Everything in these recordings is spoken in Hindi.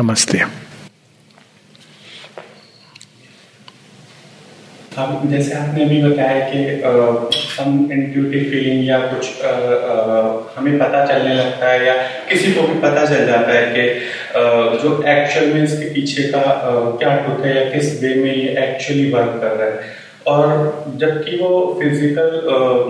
नमस्ते। हम जैसे आपने अभी बताया कि सम इंट्यूटिव फीलिंग या कुछ हमें पता चलने लगता है या किसी को भी पता चल जाता है कि जो एक्चुअल में इसके पीछे का क्या होता है या किस वे में ये एक्चुअली वर्क कर रहा है, और जबकि वो फिजिकल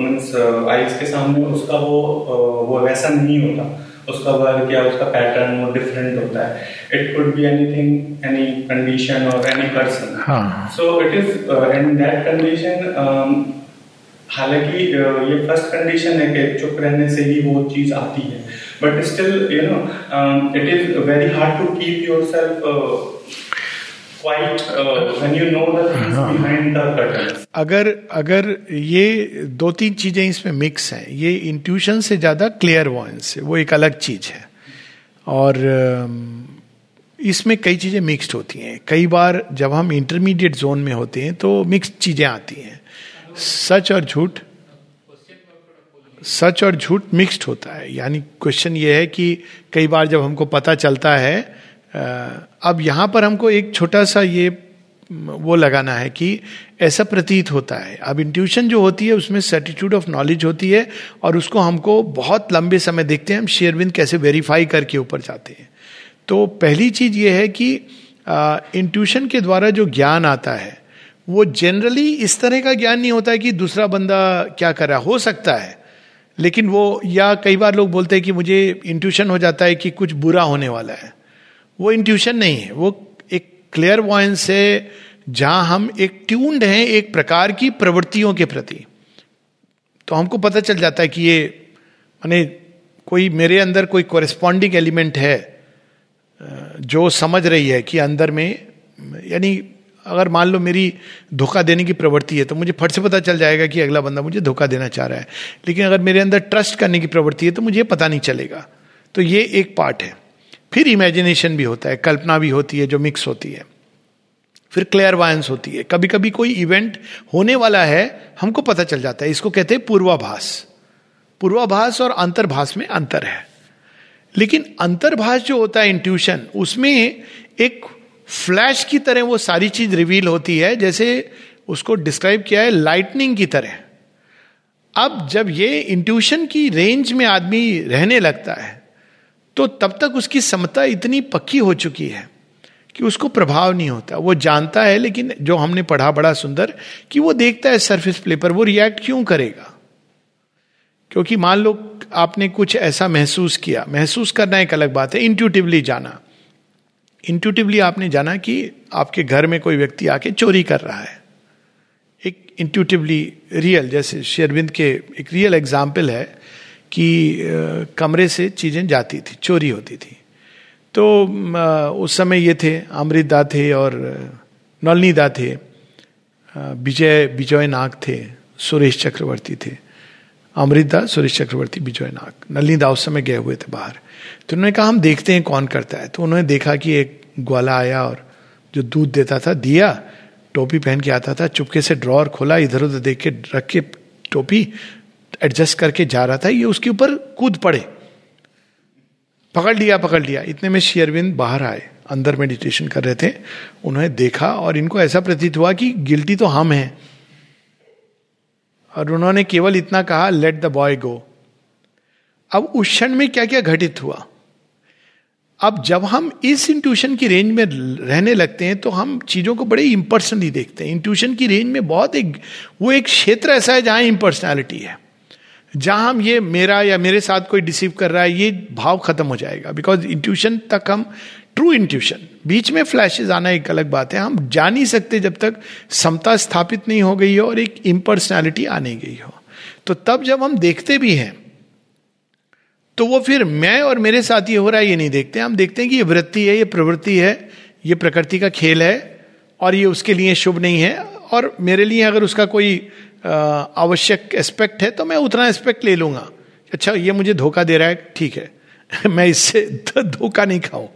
मीन्स आइज के सामने उसका वो वैसा नहीं होता, उसका वर्क या उसका पैटर्न वो डिफरेंट होता है। It could be anything, any condition और any person. So it is in that condition, हालांकि ये फर्स्ट कंडीशन है कि चुप रहने से ही वो चीज आती है, but still you know it is very hard to keep yourself quiet when you know the things behind the curtain. अगर ये दो तीन चीजें इसमें मिक्स हैं, ये इंट्यूशन से ज्यादा क्लियरवॉयंस है, वो एक अलग चीज है, और इसमें कई चीजें मिक्स्ड होती हैं। कई बार जब हम इंटरमीडिएट जोन में होते हैं तो मिक्स्ड चीजें आती हैं। सच और झूठ मिक्स्ड होता है। यानी क्वेश्चन ये है कि कई बार जब हमको पता चलता है, अब यहाँ पर हमको एक छोटा सा ये वो लगाना है कि ऐसा प्रतीत होता है। अब इंट्यूशन जो होती है उसमें सर्टिट्यूड ऑफ नॉलेज होती है, और उसको हमको बहुत लंबे समय देखते हैं हम, शेरविंद कैसे वेरीफाई करके ऊपर जाते हैं। तो पहली चीज़ ये है कि इंट्यूशन के द्वारा जो ज्ञान आता है वो जनरली इस तरह का ज्ञान नहीं होता है कि दूसरा बंदा क्या कर रहा, हो सकता है, लेकिन वो, या कई बार लोग बोलते हैं कि मुझे इंट्यूशन हो जाता है कि कुछ बुरा होने वाला है, वो इंट्यूशन नहीं है, वो एक क्लियरवॉयंस है जहाँ हम एक ट्यून्ड हैं एक प्रकार की प्रवृत्तियों के प्रति। तो हमको पता चल जाता है कि ये माने कोई मेरे अंदर कोई कॉरेस्पॉन्डिंग एलिमेंट है जो समझ रही है कि अंदर में, यानी अगर मान लो मेरी धोखा देने की प्रवृत्ति है तो मुझे फट से पता चल जाएगा कि अगला बंदा मुझे धोखा देना चाह रहा है, लेकिन अगर मेरे अंदर ट्रस्ट करने की प्रवृत्ति है तो मुझे पता नहीं चलेगा। तो ये एक पार्ट है। फिर इमेजिनेशन भी होता है, कल्पना भी होती है जो मिक्स होती है। फिर क्लेयरवायंस होती है, कभी कभी कोई इवेंट होने वाला है हमको पता चल जाता है, इसको कहते हैं पूर्वाभास। पूर्वाभास और अंतर्भास में अंतर है, लेकिन अंतर्भास जो होता है इंट्यूशन, उसमें एक फ्लैश की तरह वो सारी चीज रिवील होती है, जैसे उसको डिस्क्राइब किया है लाइटनिंग की तरह। अब जब ये इंट्यूशन की रेंज में आदमी रहने लगता है तो तब तक उसकी समता इतनी पक्की हो चुकी है कि उसको प्रभाव नहीं होता, वो जानता है। लेकिन जो हमने पढ़ा बड़ा सुंदर कि वो देखता है सरफेस प्ले पर, वो रिएक्ट क्यों करेगा, क्योंकि मान लो आपने कुछ ऐसा महसूस किया, महसूस करना एक अलग बात है, इंट्यूटिवली जाना। इंट्यूटिवली आपने जाना कि आपके घर में कोई व्यक्ति आके चोरी कर रहा है, एक इंट्यूटिवली रियल, जैसे शेरविंद के एक रियल एग्जाम्पल है कि कमरे से चीज़ें जाती थी, चोरी होती थी। तो उस समय ये थे अमृत दा थे और नलिनी दा थे, विजय नाग थे, सुरेश चक्रवर्ती थे, अमृत दा, सुरेश चक्रवर्ती, विजय नाग, नलिनी दा उस समय गए हुए थे बाहर। तो उन्होंने कहा हम देखते हैं कौन करता है। तो उन्होंने देखा कि एक ग्वाला आया और जो दूध देता था दिया, टोपी पहन के आता था, चुपके से ड्रॉअर खोला, इधर उधर देख के रख के टोपी एडजस्ट करके जा रहा था, ये उसके ऊपर कूद पड़े, पकड़ लिया। इतने में शेरविंद बाहर आए, अंदर मेडिटेशन कर रहे थे, उन्होंने देखा और इनको ऐसा प्रतीत हुआ कि गिल्टी तो हम हैं, और उन्होंने केवल इतना कहा, लेट द बॉय गो। अब उस क्षण में क्या क्या घटित हुआ। अब जब हम इस इंट्यूशन की रेंज में रहने लगते हैं तो हम चीजों को बड़े इम्पर्सनली देखते हैं। इंट्यूशन की रेंज में बहुत एक क्षेत्र ऐसा है जहां इम्पर्सनैलिटी है, जहां हम ये मेरा या मेरे साथ कोई डिसीव कर रहा है ये भाव खत्म हो जाएगा, बिकॉज इंट्यूशन तक हम, ट्रू इंट्यूशन, बीच में फ्लैशेज आना एक अलग बात है, हम जा नहीं सकते जब तक समता स्थापित नहीं हो गई हो और एक इम्पर्सनैलिटी आ नहीं गई हो। तो तब जब हम देखते भी हैं तो वो फिर मैं और मेरे साथ ये हो रहा है ये नहीं देखते, हम देखते हैं कि ये वृत्ति है, ये प्रवृत्ति है, ये प्रकृति का खेल है और ये उसके लिए शुभ नहीं है, और मेरे लिए अगर उसका कोई आवश्यक एस्पेक्ट है तो मैं उतना एस्पेक्ट ले लूँगा। अच्छा ये मुझे धोखा दे रहा है, ठीक है मैं इससे धोखा नहीं खाऊं,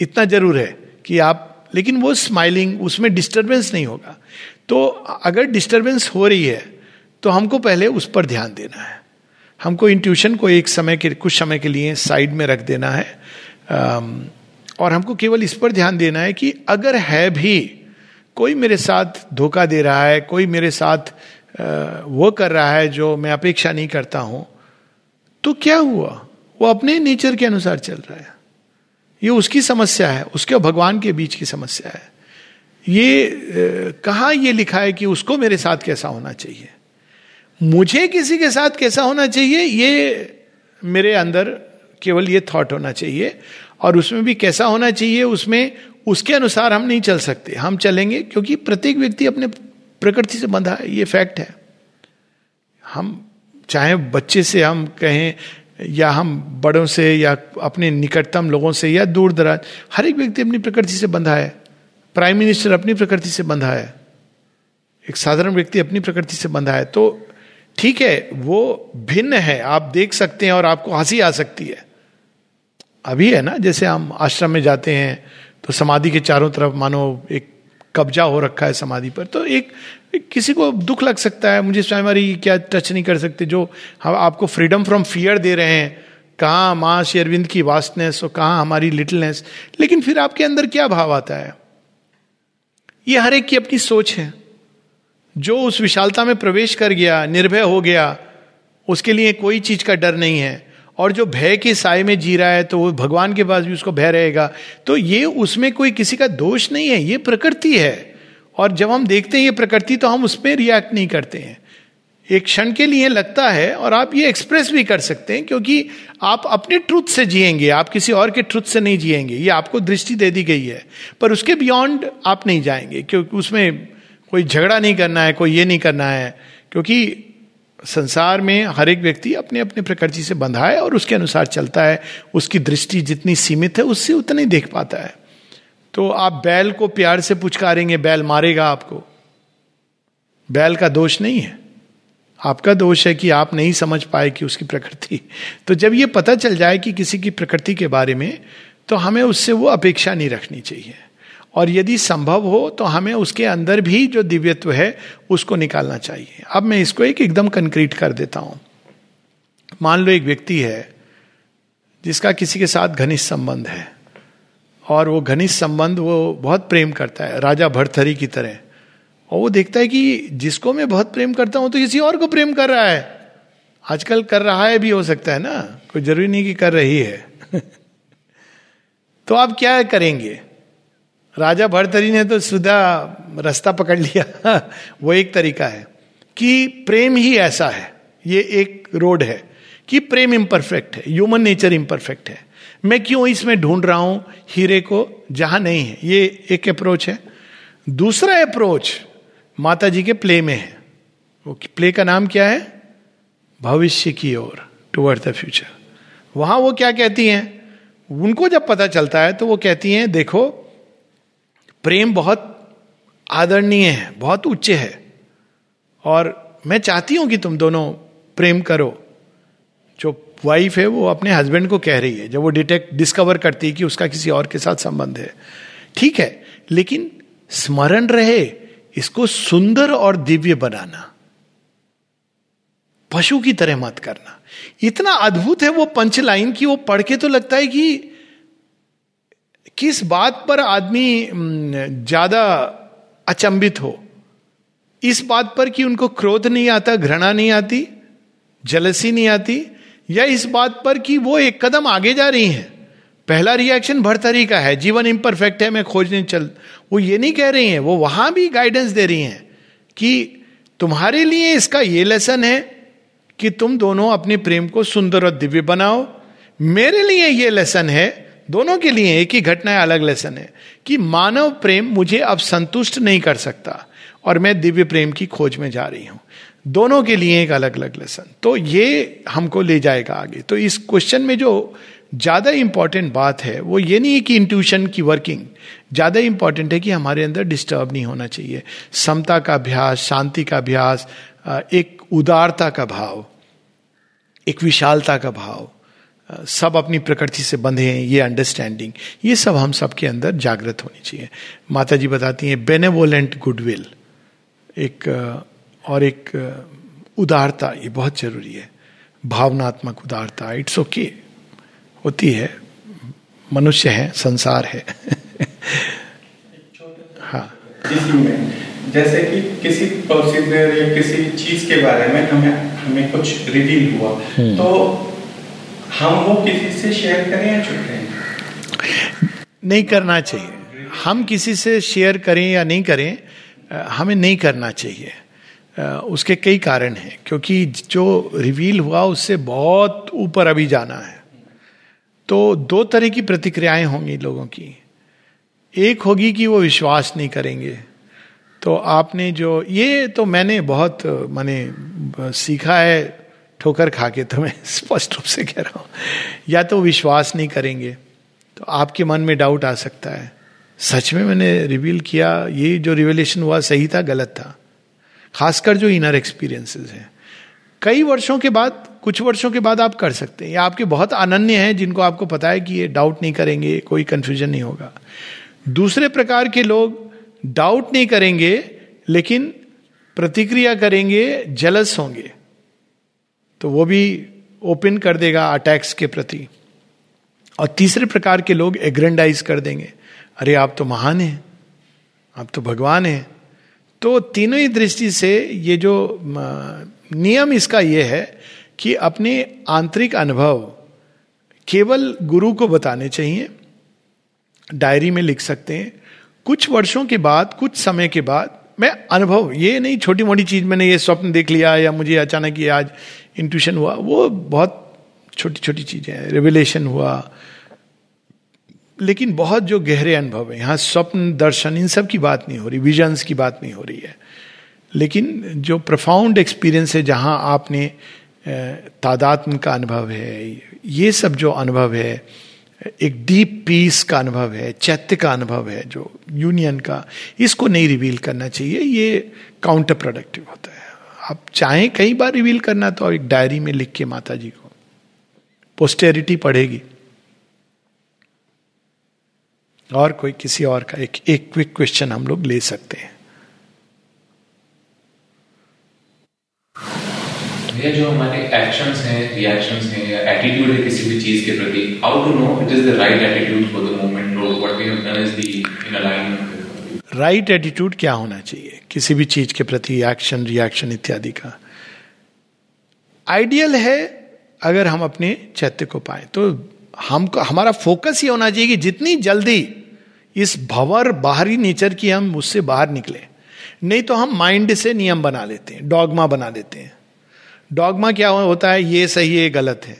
इतना जरूर है कि आप, लेकिन वो स्माइलिंग, उसमें डिस्टर्बेंस नहीं होगा। तो अगर डिस्टर्बेंस हो रही है तो हमको पहले उस पर ध्यान देना है, हमको इंट्यूशन को एक समय के, कुछ समय के लिए साइड में रख देना है, और हमको केवल इस पर ध्यान देना है कि अगर है भी कोई मेरे साथ धोखा दे रहा है, कोई मेरे साथ वो कर रहा है जो मैं अपेक्षा नहीं करता हूँ, तो क्या हुआ? वो अपने नेचर के अनुसार चल रहा है। ये उसकी समस्या है, उसके और भगवान के बीच की समस्या है। ये कहाँ ये लिखा है कि उसको मेरे साथ कैसा होना चाहिए, मुझे किसी के साथ कैसा होना चाहिए? ये मेरे अंदर केवल ये थॉट होना चाहिए, और उसमें भी कैसा होना चाहिए उसमें उसके अनुसार हम नहीं चल सकते। हम चलेंगे क्योंकि प्रत्येक व्यक्ति अपने प्रकृति से बंधा है, ये फैक्ट है। हम चाहे बच्चे से हम कहें या हम बड़ों से या अपने निकटतम लोगों से या दूर दराज, हर एक व्यक्ति अपनी प्रकृति से बंधा है। प्राइम मिनिस्टर अपनी प्रकृति से बंधा है, एक साधारण व्यक्ति अपनी प्रकृति से बंधा है। तो ठीक है, वो भिन्न है, आप देख सकते हैं और आपको हंसी आ सकती है। अभी है ना, जैसे हम आश्रम में जाते हैं तो समाधि के चारों तरफ मानो एक कब्जा हो रखा है समाधि पर, तो एक किसी को दुख लग सकता है, मुझे स्वयं हमारी क्या टच नहीं कर सकते। जो हम आपको फ्रीडम फ्रॉम फियर दे रहे हैं, कहाँ माँ श्री अरविंद की वास्टनेस और कहाँ हमारी लिटिलनेस, लेकिन फिर आपके अंदर क्या भाव आता है? ये हर एक की अपनी सोच है। जो उस विशालता में प्रवेश कर गया, निर्भय हो गया, उसके लिए कोई चीज का डर नहीं है। और जो भय के साए में जी रहा है तो वो भगवान के पास भी उसको भय रहेगा। तो ये उसमें कोई किसी का दोष नहीं है, ये प्रकृति है। और जब हम देखते हैं ये प्रकृति तो हम उसमें रिएक्ट नहीं करते हैं। एक क्षण के लिए लगता है, और आप ये एक्सप्रेस भी कर सकते हैं क्योंकि आप अपने ट्रुथ से जिएंगे, आप किसी और के ट्रुथ से नहीं जिएंगे। ये आपको दृष्टि दे दी गई है, पर उसके बियॉन्ड आप नहीं जाएंगे क्योंकि उसमें कोई झगड़ा नहीं करना है, कोई ये नहीं करना है, क्योंकि संसार में हर एक व्यक्ति अपने अपने प्रकृति से बंधा है और उसके अनुसार चलता है। उसकी दृष्टि जितनी सीमित है उससे उतना ही देख पाता है। तो आप बैल को प्यार से पुचकारेंगे, बैल मारेगा आपको। बैल का दोष नहीं है, आपका दोष है कि आप नहीं समझ पाए कि उसकी प्रकृति। तो जब ये पता चल जाए कि किसी की प्रकृति के बारे में, तो हमें उससे वो अपेक्षा नहीं रखनी चाहिए, और यदि संभव हो तो हमें उसके अंदर भी जो दिव्यत्व है उसको निकालना चाहिए। अब मैं इसको एकदम कंक्रीट कर देता हूं। मान लो एक व्यक्ति है जिसका किसी के साथ घनिष्ठ संबंध है, और वो घनिष्ठ संबंध वो बहुत प्रेम करता है, राजा भर्तृहरि की तरह। और वो देखता है कि जिसको मैं बहुत प्रेम करता हूं तो किसी और को प्रेम कर रहा है। आजकल कर रहा है भी हो सकता है ना, कोई जरूरी नहीं कि कर रही है। तो आप क्या करेंगे? राजा भर्तृहरि ने तो सीधा रास्ता पकड़ लिया। वो एक तरीका है कि प्रेम ही ऐसा है, ये एक रोड है कि प्रेम इम्परफेक्ट है, ह्यूमन नेचर इम्परफेक्ट है। मैं क्यों इसमें ढूंढ रहा हूँ हीरे को जहाँ नहीं है? ये एक अप्रोच है। दूसरा अप्रोच माता जी के प्ले में है। वो प्ले का नाम क्या है? भविष्य की ओर, टुवर्ड द फ्यूचर। वहाँ वो क्या कहती हैं, उनको जब पता चलता है तो वो कहती हैं, देखो प्रेम बहुत आदरणीय है, बहुत उच्च है, और मैं चाहती हूं कि तुम दोनों प्रेम करो। जो वाइफ है वो अपने हस्बैंड को कह रही है जब वो डिस्कवर करती है कि उसका किसी और के साथ संबंध है। ठीक है, लेकिन स्मरण रहे, इसको सुंदर और दिव्य बनाना, पशु की तरह मत करना। इतना अद्भुत है वो पंच लाइन की, वो पढ़ के तो लगता है कि किस बात पर आदमी ज्यादा अचंभित हो। इस बात पर कि उनको क्रोध नहीं आता, घृणा नहीं आती, जलसी नहीं आती, या इस बात पर कि वो एक कदम आगे जा रही हैं। पहला रिएक्शन भर्तृहरि का है, जीवन इम्परफेक्ट है, मैं खोजने चल। वो ये नहीं कह रही हैं, वो वहां भी गाइडेंस दे रही हैं कि तुम्हारे लिए इसका ये लेसन है कि तुम दोनों अपने प्रेम को सुंदर और दिव्य बनाओ। मेरे लिए ये लेसन है, दोनों के लिए एक ही घटना है, अलग लेसन है, कि मानव प्रेम मुझे अब संतुष्ट नहीं कर सकता और मैं दिव्य प्रेम की खोज में जा रही हूं। दोनों के लिए एक अलग अलग लेसन। तो ये हमको ले जाएगा आगे। तो इस क्वेश्चन में जो ज्यादा इंपॉर्टेंट बात है वो ये नहीं है कि इंट्यूशन की वर्किंग, ज्यादा इंपॉर्टेंट है कि हमारे अंदर डिस्टर्ब नहीं होना चाहिए। समता का अभ्यास, शांति का अभ्यास, एक उदारता का भाव, एक विशालता का भाव, सब अपनी प्रकृति से बंधे हैं, ये अंडरस्टैंडिंग, ये सब हम सबके अंदर जागृत होनी चाहिए। माता जी बताती हैं बेनेवोलेंट गुडविल, एक और एक उदारता, ये बहुत जरूरी है, भावनात्मक उदारता। इट्स ओके, होती है, मनुष्य है, संसार है। हाँ, जैसे कि किसी प्रोसीजर या किसी चीज के बारे में हमें कुछ रिवील हुआ, तो हम वो किसी से शेयर करें या छुपें? नहीं करना चाहिए। हम किसी से शेयर करें या नहीं करें, हमें नहीं करना चाहिए। उसके कई कारण हैं, क्योंकि जो रिवील हुआ उससे बहुत ऊपर अभी जाना है। तो दो तरह की प्रतिक्रियाएं होंगी लोगों की। एक होगी कि वो विश्वास नहीं करेंगे। तो आपने जो, ये तो मैंने बहुत माने सीखा है ठोकर खा के, तो मैं स्पष्ट रूप से कह रहा हूँ। या तो विश्वास नहीं करेंगे, तो आपके मन में डाउट आ सकता है, सच में मैंने रिवील किया, ये जो रिवेलेशन हुआ सही था गलत था, खासकर जो इनर एक्सपीरियंसेस हैं। कई वर्षों के बाद, कुछ वर्षों के बाद आप कर सकते हैं, या आपके बहुत अनन्य हैं जिनको आपको पता है कि ये डाउट नहीं करेंगे, कोई कन्फ्यूजन नहीं होगा। दूसरे प्रकार के लोग डाउट नहीं करेंगे लेकिन प्रतिक्रिया करेंगे, जेलस होंगे, तो वो भी ओपन कर देगा अटैक्स के प्रति। और तीसरे प्रकार के लोग एग्रेंडाइज कर देंगे, अरे आप तो महान हैं, आप तो भगवान हैं। तो तीनों ही दृष्टि से ये जो नियम, इसका ये है कि अपने आंतरिक अनुभव केवल गुरु को बताने चाहिए। डायरी में लिख सकते हैं, कुछ वर्षों के बाद, कुछ समय के बाद मैं अनुभव, ये नहीं छोटी मोटी चीज मैंने ये स्वप्न देख लिया या मुझे अचानक ये आज इंट्यूशन हुआ, वो बहुत छोटी छोटी चीजें हैं, रिवेलेशन हुआ। लेकिन बहुत जो गहरे अनुभव है, यहाँ स्वप्न दर्शन इन सब की बात नहीं हो रही, विजन्स की बात नहीं हो रही है, लेकिन जो प्रोफाउंड एक्सपीरियंस है, जहाँ आपने तादात्म का अनुभव है, ये सब जो अनुभव है, एक डीप पीस का अनुभव है, चैत्य का अनुभव है, जो यूनियन का, इसको नहीं रिवील करना चाहिए, ये काउंटर प्रोडक्टिव होता है। आप चाहें कई बार रिवील करना तो एक डायरी में लिख के माता जी को, पोस्टेरिटी पढ़ेगी। और कोई किसी और का एक क्विक क्वेश्चन हम लोग ले सकते हैं। ये जो हमारे एक्शंस हैं, रिएक्शंस हैं, या एटीट्यूड है किसी भी चीज के प्रति, how to know it is the right attitude for the moment, और what we have done is the in alignment. Right attitude क्या होना चाहिए किसी भी चीज के प्रति, एक्शन रिएक्शन इत्यादि का? आइडियल है अगर हम अपने चैत्य को पाए, तो हमको, हमारा फोकस ये होना चाहिए कि जितनी जल्दी इस भंवर बाहरी नेचर की हम उससे बाहर निकले। नहीं तो हम माइंड से नियम बना लेते हैं, डॉगमा बना देते हैं। डॉगमा क्या होता है, ये सही है ये गलत है।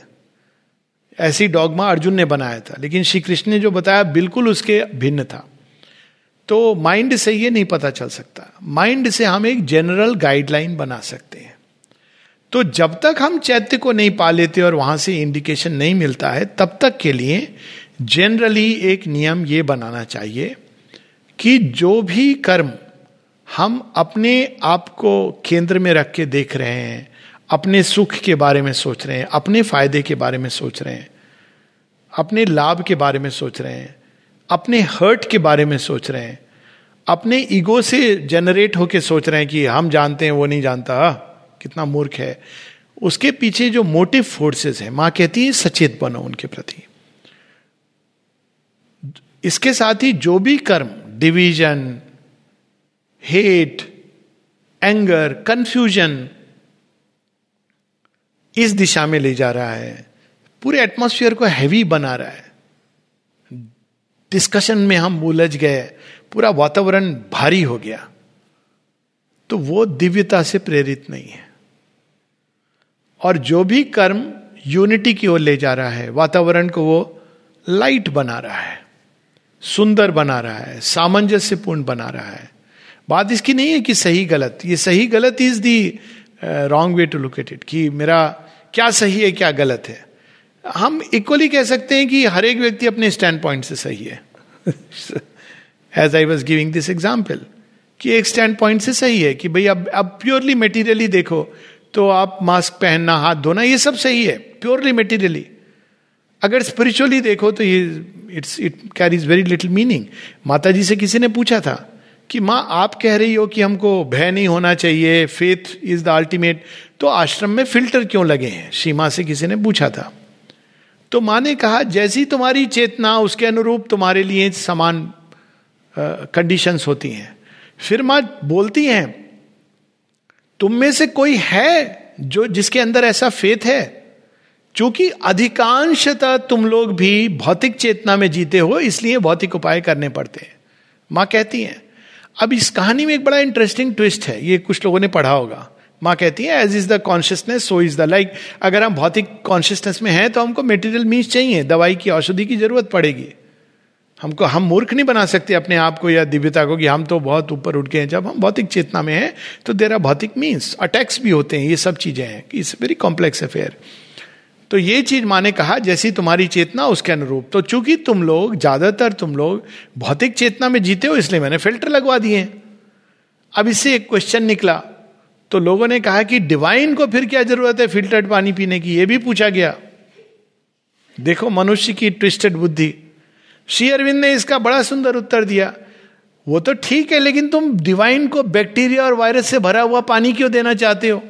ऐसी डॉगमा अर्जुन ने बनाया था, लेकिन श्री कृष्ण ने जो बताया बिल्कुल उसके भिन्न था। तो माइंड से ये नहीं पता चल सकता, माइंड से हम एक जनरल गाइडलाइन बना सकते हैं। तो जब तक हम चैत्य को नहीं पा लेते और वहां से इंडिकेशन नहीं मिलता है, तब तक के लिए जनरली एक नियम ये बनाना चाहिए कि जो भी कर्म हम अपने आप को केंद्र में रख के देख रहे हैं, अपने सुख के बारे में सोच रहे हैं, अपने फायदे के बारे में सोच रहे हैं, अपने लाभ के बारे में सोच रहे हैं, अपने हर्ट के बारे में सोच रहे हैं, अपने ईगो से जनरेट होके सोच रहे हैं कि हम जानते हैं वो नहीं जानता, कितना मूर्ख है, उसके पीछे जो मोटिव फोर्सेस हैं, मां कहती है सचेत बनो उनके प्रति। इसके साथ ही जो भी कर्म डिवीजन, हेट, एंगर, कंफ्यूजन इस दिशा में ले जा रहा है, पूरे एटमॉस्फेयर को हैवी बना रहा है, डिस्कशन में हम उलझ गए, पूरा वातावरण भारी हो गया, तो वो दिव्यता से प्रेरित नहीं है। और जो भी कर्म यूनिटी की ओर ले जा रहा है, वातावरण को वो लाइट बना रहा है, सुंदर बना रहा है, सामंजस्यपूर्ण बना रहा है। बात इसकी नहीं है कि सही गलत, ये सही गलत is the wrong way to look at it, कि मेरा क्या सही है क्या गलत है। हम इक्वली कह सकते हैं कि हर एक व्यक्ति अपने स्टैंड पॉइंट से सही है। As I was giving this example, कि एक स्टैंड पॉइंट से सही है कि भाई अब प्योरली मेटीरियली देखो तो आप मास्क पहनना, हाथ धोना, ये सब सही है प्योरली मेटीरियली। अगर स्पिरिचुअली देखो तो ये it carries very little meaning. माता जी से किसी ने पूछा था कि माँ आप कह रही हो कि हमको भय नहीं होना चाहिए, फेथ इज द अल्टीमेट, तो आश्रम में फिल्टर क्यों लगे हैं? श्री माँ से किसी ने पूछा था, तो माँ ने कहा जैसी तुम्हारी चेतना उसके अनुरूप तुम्हारे लिए समान कंडीशंस होती हैं। फिर माँ बोलती हैं तुम में से कोई है जो जिसके अंदर ऐसा फेथ है, क्योंकि अधिकांशतः तुम लोग भी भौतिक चेतना में जीते हो इसलिए भौतिक उपाय करने पड़ते हैं, माँ कहती हैं। अब इस कहानी में एक बड़ा इंटरेस्टिंग ट्विस्ट है, ये कुछ लोगों ने पढ़ा होगा। माँ कहती है as is the consciousness so is the like, अगर हम भौतिक कॉन्शियसनेस में हैं तो हमको मेटेरियल मीन्स चाहिए, दवाई की औषधि की जरूरत पड़ेगी हमको। हम मूर्ख नहीं बना सकते अपने आप को या दिव्यता को कि हम तो बहुत ऊपर उठ गए हैं। जब हम भौतिक चेतना में हैं तो देयर आर भौतिक मीन्स, अटैक्स भी होते हैं, ये सब चीजें हैं कि इट्स वेरी कॉम्प्लेक्स अफेयर। तो ये चीज माँ ने कहा जैसी तुम्हारी चेतना उसके अनुरूप, तो चूंकि तुम लोग ज्यादातर तुम लोग भौतिक चेतना में जीते हो इसलिए मैंने फिल्टर लगवा दिए। अब इससे एक क्वेश्चन निकला, तो लोगों ने कहा कि डिवाइन को फिर क्या जरूरत है फिल्टर्ड पानी पीने की, यह भी पूछा गया। देखो मनुष्य की ट्विस्टेड बुद्धि। श्री अरविंद ने इसका बड़ा सुंदर उत्तर दिया, वो तो ठीक है लेकिन तुम डिवाइन को बैक्टीरिया और वायरस से भरा हुआ पानी क्यों देना चाहते हो,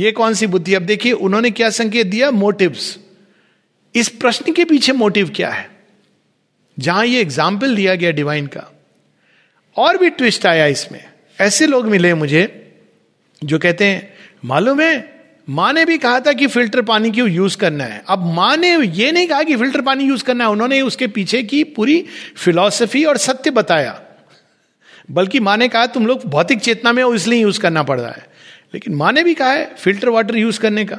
ये कौन सी बुद्धि। अब देखिए उन्होंने क्या संकेत दिया, मोटिव्स। इस प्रश्न के पीछे मोटिव क्या है, जहां ये एग्जाम्पल दिया गया डिवाइन का। और भी ट्विस्ट आया इसमें, ऐसे लोग मिले मुझे जो कहते हैं मालूम है माँ ने भी कहा था कि फिल्टर पानी क्यों यूज करना है। अब माँ ने ये नहीं कहा कि फिल्टर पानी यूज करना है, उन्होंने उसके पीछे की पूरी फिलॉसफी और सत्य बताया। बल्कि माँ ने कहा तुम लोग भौतिक चेतना में हो इसलिए यूज करना पड़ रहा है, लेकिन माँ ने भी कहा है फिल्टर वाटर यूज करने का,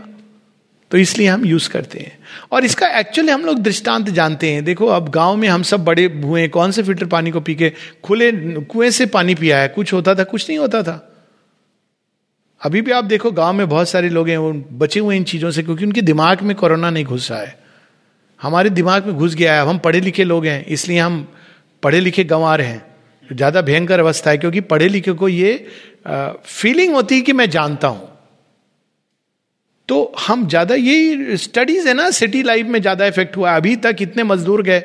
तो इसलिए हम यूज करते हैं। और इसका एक्चुअली हम लोग दृष्टांत जानते हैं। देखो अब गांव में हम सब बड़े हुए, कौन से फिल्टर पानी को पी के, खुले कुएं से पानी पिया है, कुछ होता था कुछ नहीं होता था। अभी भी आप देखो गांव में बहुत सारे लोग हैं वो बचे हुए इन चीज़ों से, क्योंकि उनके दिमाग में कोरोना नहीं घुसा है। हमारे दिमाग में घुस गया है, हम पढ़े लिखे लोग हैं इसलिए हम पढ़े लिखे गंवार हैं। ज़्यादा भयंकर अवस्था है क्योंकि पढ़े लिखे को ये फीलिंग होती है कि मैं जानता हूँ, तो हम ज़्यादा, यही स्टडीज़ है ना सिटी लाइफ में ज़्यादा इफेक्ट हुआ है। अभी तक इतने मजदूर गए,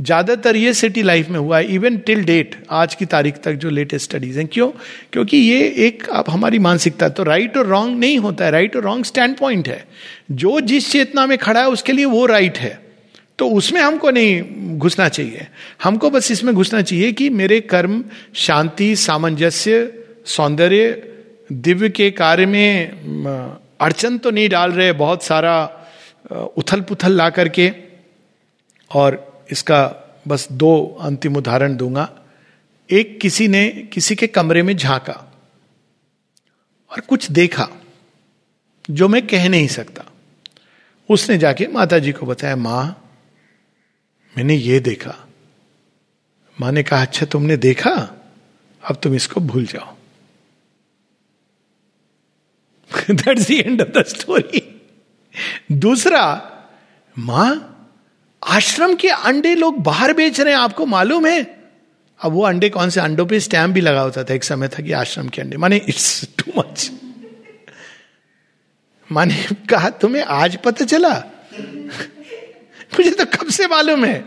ज़्यादातर ये सिटी लाइफ में हुआ है, इवन टिल डेट आज की तारीख तक जो लेटेस्ट स्टडीज हैं। क्यों? क्योंकि ये एक अब हमारी मानसिकता, तो राइट और रॉन्ग नहीं होता है, राइट और रॉन्ग स्टैंड पॉइंट है। जो जिस चेतना में खड़ा है उसके लिए वो राइट है, तो उसमें हमको नहीं घुसना चाहिए। हमको बस इसमें घुसना चाहिए कि मेरे कर्म शांति सामंजस्य सौंदर्य दिव्य के कार्य में अड़चन तो नहीं डाल रहे, बहुत सारा उथल पुथल ला करके। और इसका बस दो अंतिम उदाहरण दूंगा। एक, किसी ने किसी के कमरे में झांका और कुछ देखा जो मैं कह नहीं सकता। उसने जाके माताजी को बताया, माँ मैंने ये देखा। माँ ने कहा अच्छा तुमने देखा, अब तुम इसको भूल जाओ। That's the end of the story. दूसरा, माँ आश्रम के अंडे लोग बाहर बेच रहे हैं आपको मालूम है। अब वो अंडे कौन से, अंडों पे स्टैम्प भी लगा होता था एक समय था कि आश्रम के अंडे, माने इट्स टू मच। माने कहा तुम्हें आज पता चला, मुझे तो कब से मालूम है।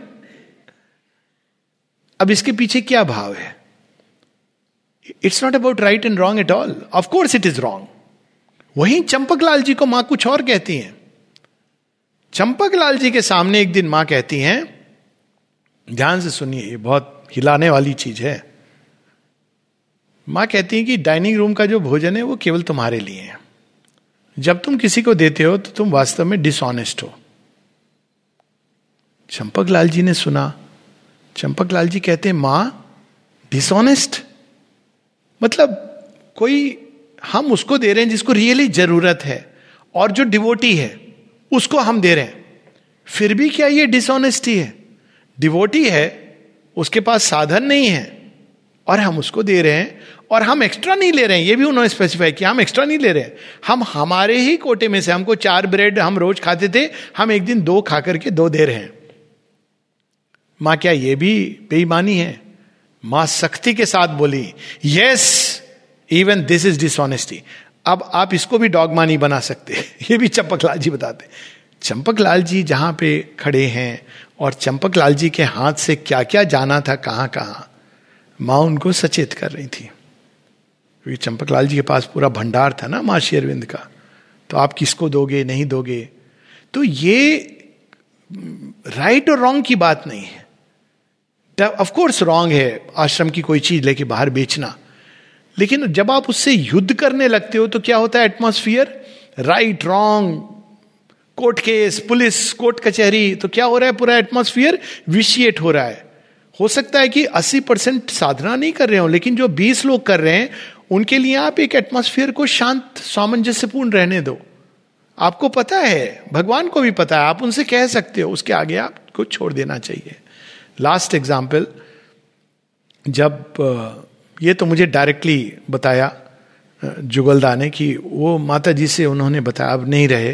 अब इसके पीछे क्या भाव है? It's not about right and wrong at all, of course it is wrong. वहीं चंपकलाल जी को मां कुछ और कहती हैं। चंपकलाल जी के सामने एक दिन मां कहती हैं, ध्यान से सुनिए ये बहुत हिलाने वाली चीज है। मां कहती है कि डाइनिंग रूम का जो भोजन है वो केवल तुम्हारे लिए है, जब तुम किसी को देते हो तो तुम वास्तव में डिसऑनेस्ट हो। चंपकलाल जी ने सुना, चंपकलाल जी कहते हैं मां डिसऑनेस्ट मतलब कोई, हम उसको दे रहे हैं जिसको रियली जरूरत है और जो डिवोटी है उसको हम दे रहे हैं, फिर भी क्या ये डिसऑनेस्टी है? डिवोटी है, उसके पास साधन नहीं है और हम उसको दे रहे हैं और हम एक्स्ट्रा नहीं ले रहे हैं। ये भी उन्होंने स्पेसिफाई किया, हम एक्स्ट्रा नहीं ले रहे हैं, हम हमारे ही कोटे में से, हमको 4 ब्रेड हम रोज खाते थे, हम एक दिन 2 खा करके 2 दे रहे हैं। माँ क्या ये भी बेईमानी है? माँ सख्ती के साथ बोली yes even this is dishonesty. अब आप इसको भी डॉगमा नहीं बना सकते, ये भी चंपकलाल जी बताते। चंपकलाल जी जहाँ पे खड़े हैं और चंपकलाल जी के हाथ से क्या क्या जाना था, कहाँ कहाँ, माँ उनको सचेत कर रही थी। क्योंकि चंपकलाल जी के पास पूरा भंडार था ना माँ शेरविंद का, तो आप किसको दोगे नहीं दोगे। तो ये राइट और रॉन्ग की बात नहीं है. ऑफ कोर्स रॉन्ग है आश्रम की कोई चीज लेके बाहर बेचना, लेकिन जब आप उससे युद्ध करने लगते हो तो क्या होता है atmosphere, right wrong, court case, police, court कचहरी, तो क्या हो रहा है पूरा एटमॉस्फियर विशिएट हो रहा है. हो सकता है कि 80% साधना नहीं कर रहे हो, लेकिन जो 20 लोग कर रहे हैं उनके लिए आप एक एटमॉस्फियर को शांत सामंजस्यपूर्ण रहने दो. आपको पता है, भगवान को भी पता है, आप उनसे कह सकते हो, उसके आगे आपको छोड़ देना चाहिए. लास्ट एग्जाम्पल, जब ये तो मुझे डायरेक्टली बताया जुगलदा ने कि वो माता जी से उन्होंने बताया, अब नहीं रहे,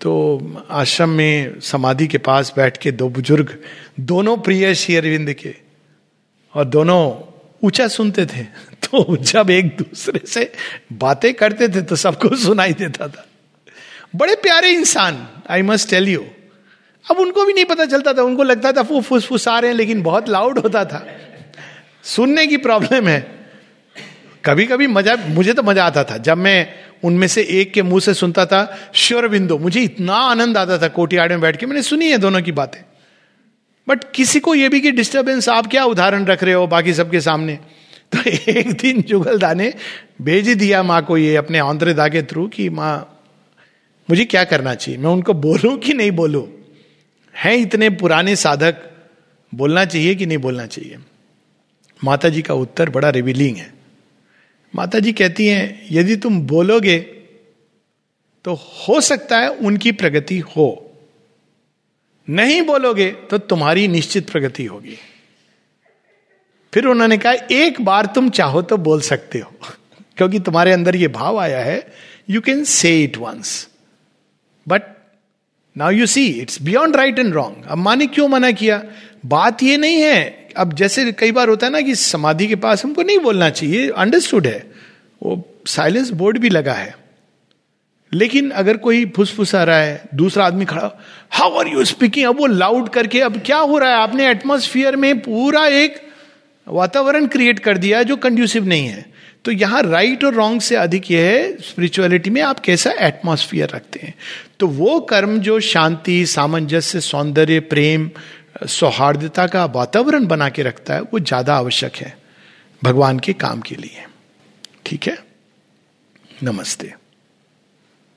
तो आश्रम में समाधि के पास बैठ के दो बुजुर्ग, दोनों प्रिय श्री अरविंद के, और दोनों ऊंचा सुनते थे, तो जब एक दूसरे से बातें करते थे तो सबको सुनाई देता था. बड़े प्यारे इंसान, आई मस्ट टेल यू. अब उनको भी नहीं पता चलता था, उनको लगता था वो फुसफुसा रहे हैं, लेकिन बहुत लाउड होता था. सुनने की प्रॉब्लम है. कभी कभी मजा, मुझे तो मजा आता था जब मैं उनमें से एक के मुंह से सुनता था श्योरबिंदो, मुझे इतना आनंद आता था. कोटियाड़ में बैठ के मैंने सुनी है दोनों की बातें. बट किसी को यह भी कि डिस्टर्बेंस, आप क्या उदाहरण रख रहे हो बाकी सबके सामने. तो एक दिन जुगलदा ने भेज दिया माँ को ये अपने आंतरिदा के थ्रू कि माँ मुझे क्या करना चाहिए, मैं उनको बोलूँ कि नहीं बोलूँ, हैं इतने पुराने साधक, बोलना चाहिए कि नहीं बोलना चाहिए. माता जी का उत्तर बड़ा रिवीलिंग है. माता जी कहती हैं यदि तुम बोलोगे तो हो सकता है उनकी प्रगति हो, नहीं बोलोगे तो तुम्हारी निश्चित प्रगति होगी. फिर उन्होंने कहा एक बार तुम चाहो तो बोल सकते हो, क्योंकि तुम्हारे अंदर ये भाव आया है, you can say it once, but Now you see, it's beyond right and wrong. अब माने क्यों मना किया, बात ये नहीं है. अब जैसे कई बार होता है ना कि समाधि के पास हमको नहीं बोलना चाहिए, अंडरस्टूड है, वो साइलेंस बोर्ड भी लगा है, लेकिन अगर कोई फुसफुसा रहा है, दूसरा आदमी खड़ा, हाउ आर यू स्पीकिंग, अब वो लाउड करके, अब क्या हो रहा है, आपने एटमोस्फियर में पूरा एक वातावरण क्रिएट कर दिया जो कंड्यूसिव नहीं है. तो यहाँ राइट और रॉन्ग से अधिक यह है स्पिरिचुअलिटी में आप कैसा एटमॉस्फियर रखते हैं. तो वो कर्म जो शांति, सामंजस्य, सौंदर्य, प्रेम, सौहार्दता का वातावरण बना के रखता है, वो ज्यादा आवश्यक है भगवान के काम के लिए. ठीक है, नमस्ते.